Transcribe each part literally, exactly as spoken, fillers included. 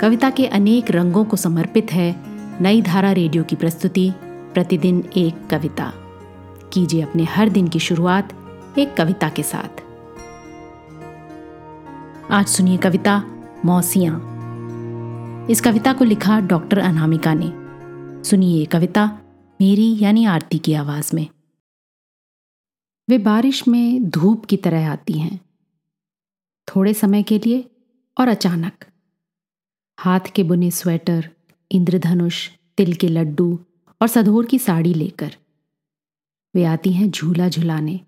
कविता के अनेक रंगों को समर्पित है नई धारा रेडियो की प्रस्तुति प्रतिदिन एक कविता। कीजिए अपने हर दिन की शुरुआत एक कविता के साथ। आज सुनिए कविता मौसियाँ। इस कविता को लिखा डॉक्टर अनामिका ने। सुनिए कविता मेरी यानी आरती की आवाज़ में। वे बारिश में धूप की तरह आती हैं, थोड़े समय के लिए और अचानक। हाथ के बुने स्वेटर, इंद्रधनुष, तिल के लड्डू और सधोर की साड़ी लेकर वे आती हैं झूला झुलाने,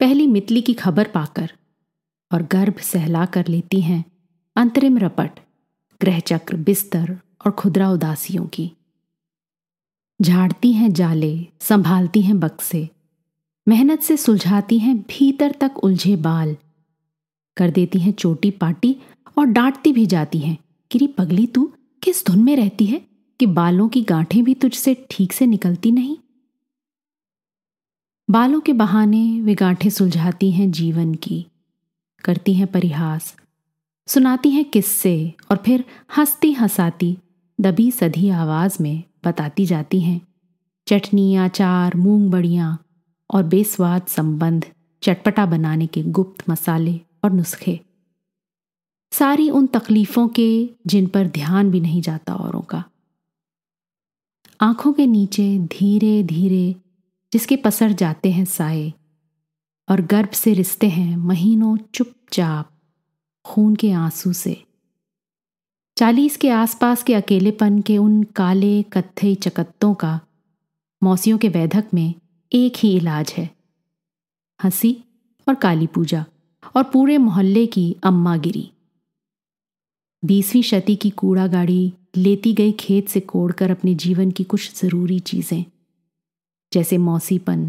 पहली मितली की खबर पाकर, और गर्भ सहला कर लेती हैं अंतरिम रपट, ग्रहचक्र, बिस्तर और खुदरा उदासियों की। झाड़ती हैं जाले, संभालती हैं बक्से, मेहनत से सुलझाती हैं भीतर तक उलझे बाल, कर देती हैं चोटी पाटी और डांटती भी जाती हैं, किरी पगली तू किस धुन में रहती है कि बालों की गांठें भी तुझसे ठीक से निकलती नहीं। बालों के बहाने वे गांठें सुलझाती हैं जीवन की, करती हैं परिहास, सुनाती हैं किस्से और फिर हंसती हंसाती दबी सधी आवाज में बताती जाती हैं चटनी, अचार, मूंगबड़ियाँ और बेस्वाद संबंध, चटपटा बनाने के गुप्त मसाले और नुस्खे, सारी उन तकलीफों के जिन पर ध्यान भी नहीं जाता औरों का। आंखों के नीचे धीरे धीरे जिसके पसर जाते हैं साए, और गर्भ से रिश्ते हैं महीनों चुपचाप खून के आंसू से। चालीस के आसपास के अकेलेपन के उन काले कत्थई चकत्तों का मौसियों के वैधक में एक ही इलाज है, हंसी और काली पूजा और पूरे मोहल्ले की अम्मागिरी। बीसवीं शती की कूड़ा गाड़ी लेती गई खेत से कोड़कर अपने जीवन की कुछ ज़रूरी चीज़ें, जैसे मौसीपन,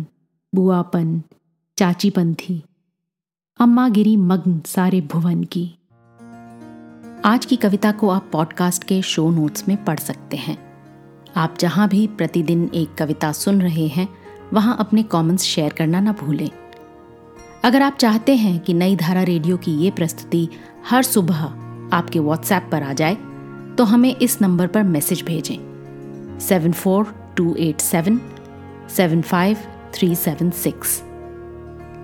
बुआपन, चाचीपन थी। अम्मागिरी मग्न सारे भुवन की। आज की कविता को आप पॉडकास्ट के शो नोट्स में पढ़ सकते हैं। आप जहां भी प्रतिदिन एक कविता सुन रहे हैं वहां अपने कमेंट्स शेयर करना ना भूलें। अगर आप चाहते हैं कि नई धारा रेडियो की ये प्रस्तुति हर सुबह आपके व्हाट्सएप पर आ जाए तो हमें इस नंबर पर मैसेज भेजें seven four two eight seven seven five three seven six.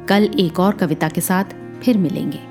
कल एक और कविता के साथ फिर मिलेंगे।